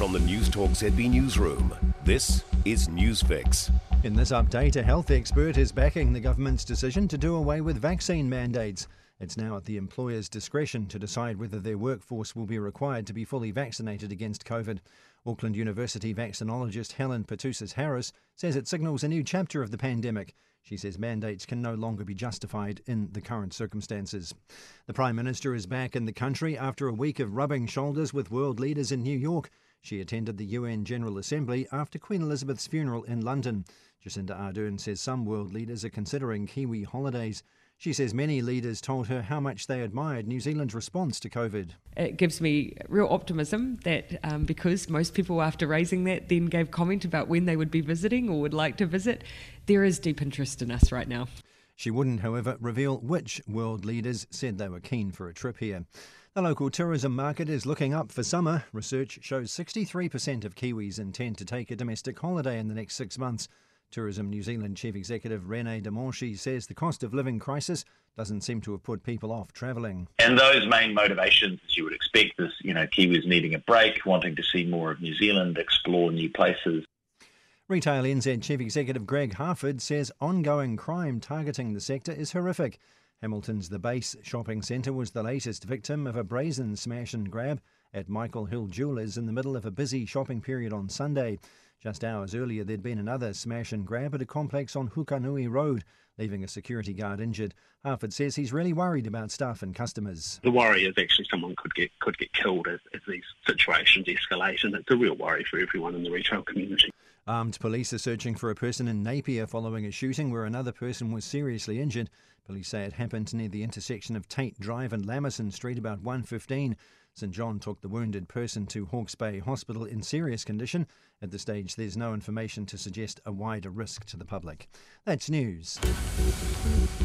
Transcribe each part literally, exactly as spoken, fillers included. From the Newstalk Z B newsroom, this is News Fix. In this update, a health expert is backing the government's decision to do away with vaccine mandates. It's now at the employer's discretion to decide whether their workforce will be required to be fully vaccinated against COVID. Auckland University vaccinologist Helen Petousis Harris says it signals a new chapter of the pandemic. She says mandates can no longer be justified in the current circumstances. The Prime Minister is back in the country after a week of rubbing shoulders with world leaders in New York. She attended the U N General Assembly after Queen Elizabeth's funeral in London. Jacinda Ardern says some world leaders are considering Kiwi holidays. She says many leaders told her how much they admired New Zealand's response to COVID. It gives me real optimism that um, because most people after raising that then gave comment about when they would be visiting or would like to visit, there is deep interest in us right now. She wouldn't, however, reveal which world leaders said they were keen for a trip here. The local tourism market is looking up for summer. Research shows sixty-three percent of Kiwis intend to take a domestic holiday in the next six months. Tourism New Zealand Chief Executive Renee De Monchi says the cost of living crisis doesn't seem to have put people off travelling. And those main motivations, as you would expect, is, you know, Kiwis needing a break, wanting to see more of New Zealand, explore new places. Retail N Z Chief Executive Greg Harford says ongoing crime targeting the sector is horrific. Hamilton's The Base shopping centre was the latest victim of a brazen smash and grab at Michael Hill Jewellers in the middle of a busy shopping period on Sunday. Just hours earlier, there'd been another smash and grab at a complex on Hukanui Road, leaving a security guard injured. Harford says he's really worried about staff and customers. The worry is actually someone could get could get killed as, as these situations escalate, and it's a real worry for everyone in the retail community. Armed police are searching for a person in Napier following a shooting where another person was seriously injured. Police say it happened near the intersection of Tate Drive and Lamerson Street about one fifteen. St John took the wounded person to Hawke's Bay Hospital in serious condition. At this stage, there's no information to suggest a wider risk to the public. That's news.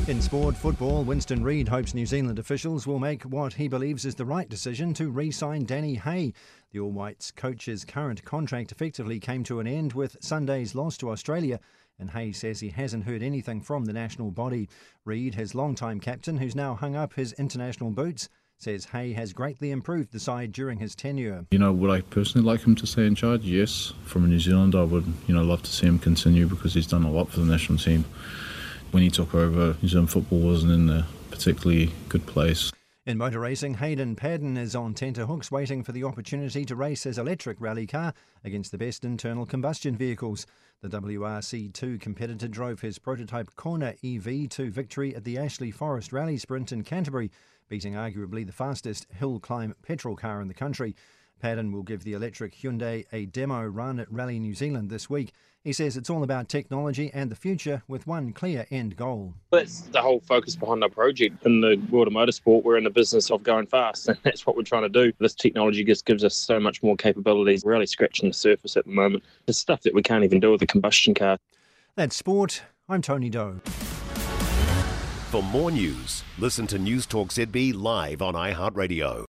In sport, football, Winston Reid hopes New Zealand officials will make what he believes is the right decision to re-sign Danny Hay. The All Whites coach's current contract effectively came to an end with Sunday's loss to Australia, and Hay says he hasn't heard anything from the national body. Reid, his longtime captain, who's now hung up his international boots, says Hay has greatly improved the side during his tenure. You know, would I personally like him to stay in charge? Yes. From New Zealand, I would, you know, love to see him continue because he's done a lot for the national team. When he took over, New Zealand football wasn't in a particularly good place. In motor racing, Hayden Paddon is on tenterhooks waiting for the opportunity to race his electric rally car against the best internal combustion vehicles. The W R C two competitor drove his prototype Kona E V to victory at the Ashley Forest Rally Sprint in Canterbury, beating arguably the fastest hill climb petrol car in the country. Paddon will give the electric Hyundai a demo run at Rally New Zealand this week. He says it's all about technology and the future with one clear end goal. That's the whole focus behind our project. In the world of motorsport, we're in the business of going fast, and that's what we're trying to do. This technology just gives us so much more capabilities. We're really scratching the surface at the moment. It's stuff that we can't even do with a combustion car. That's sport. I'm Tony Doe. For more news, listen to Newstalk Z B live on iHeartRadio.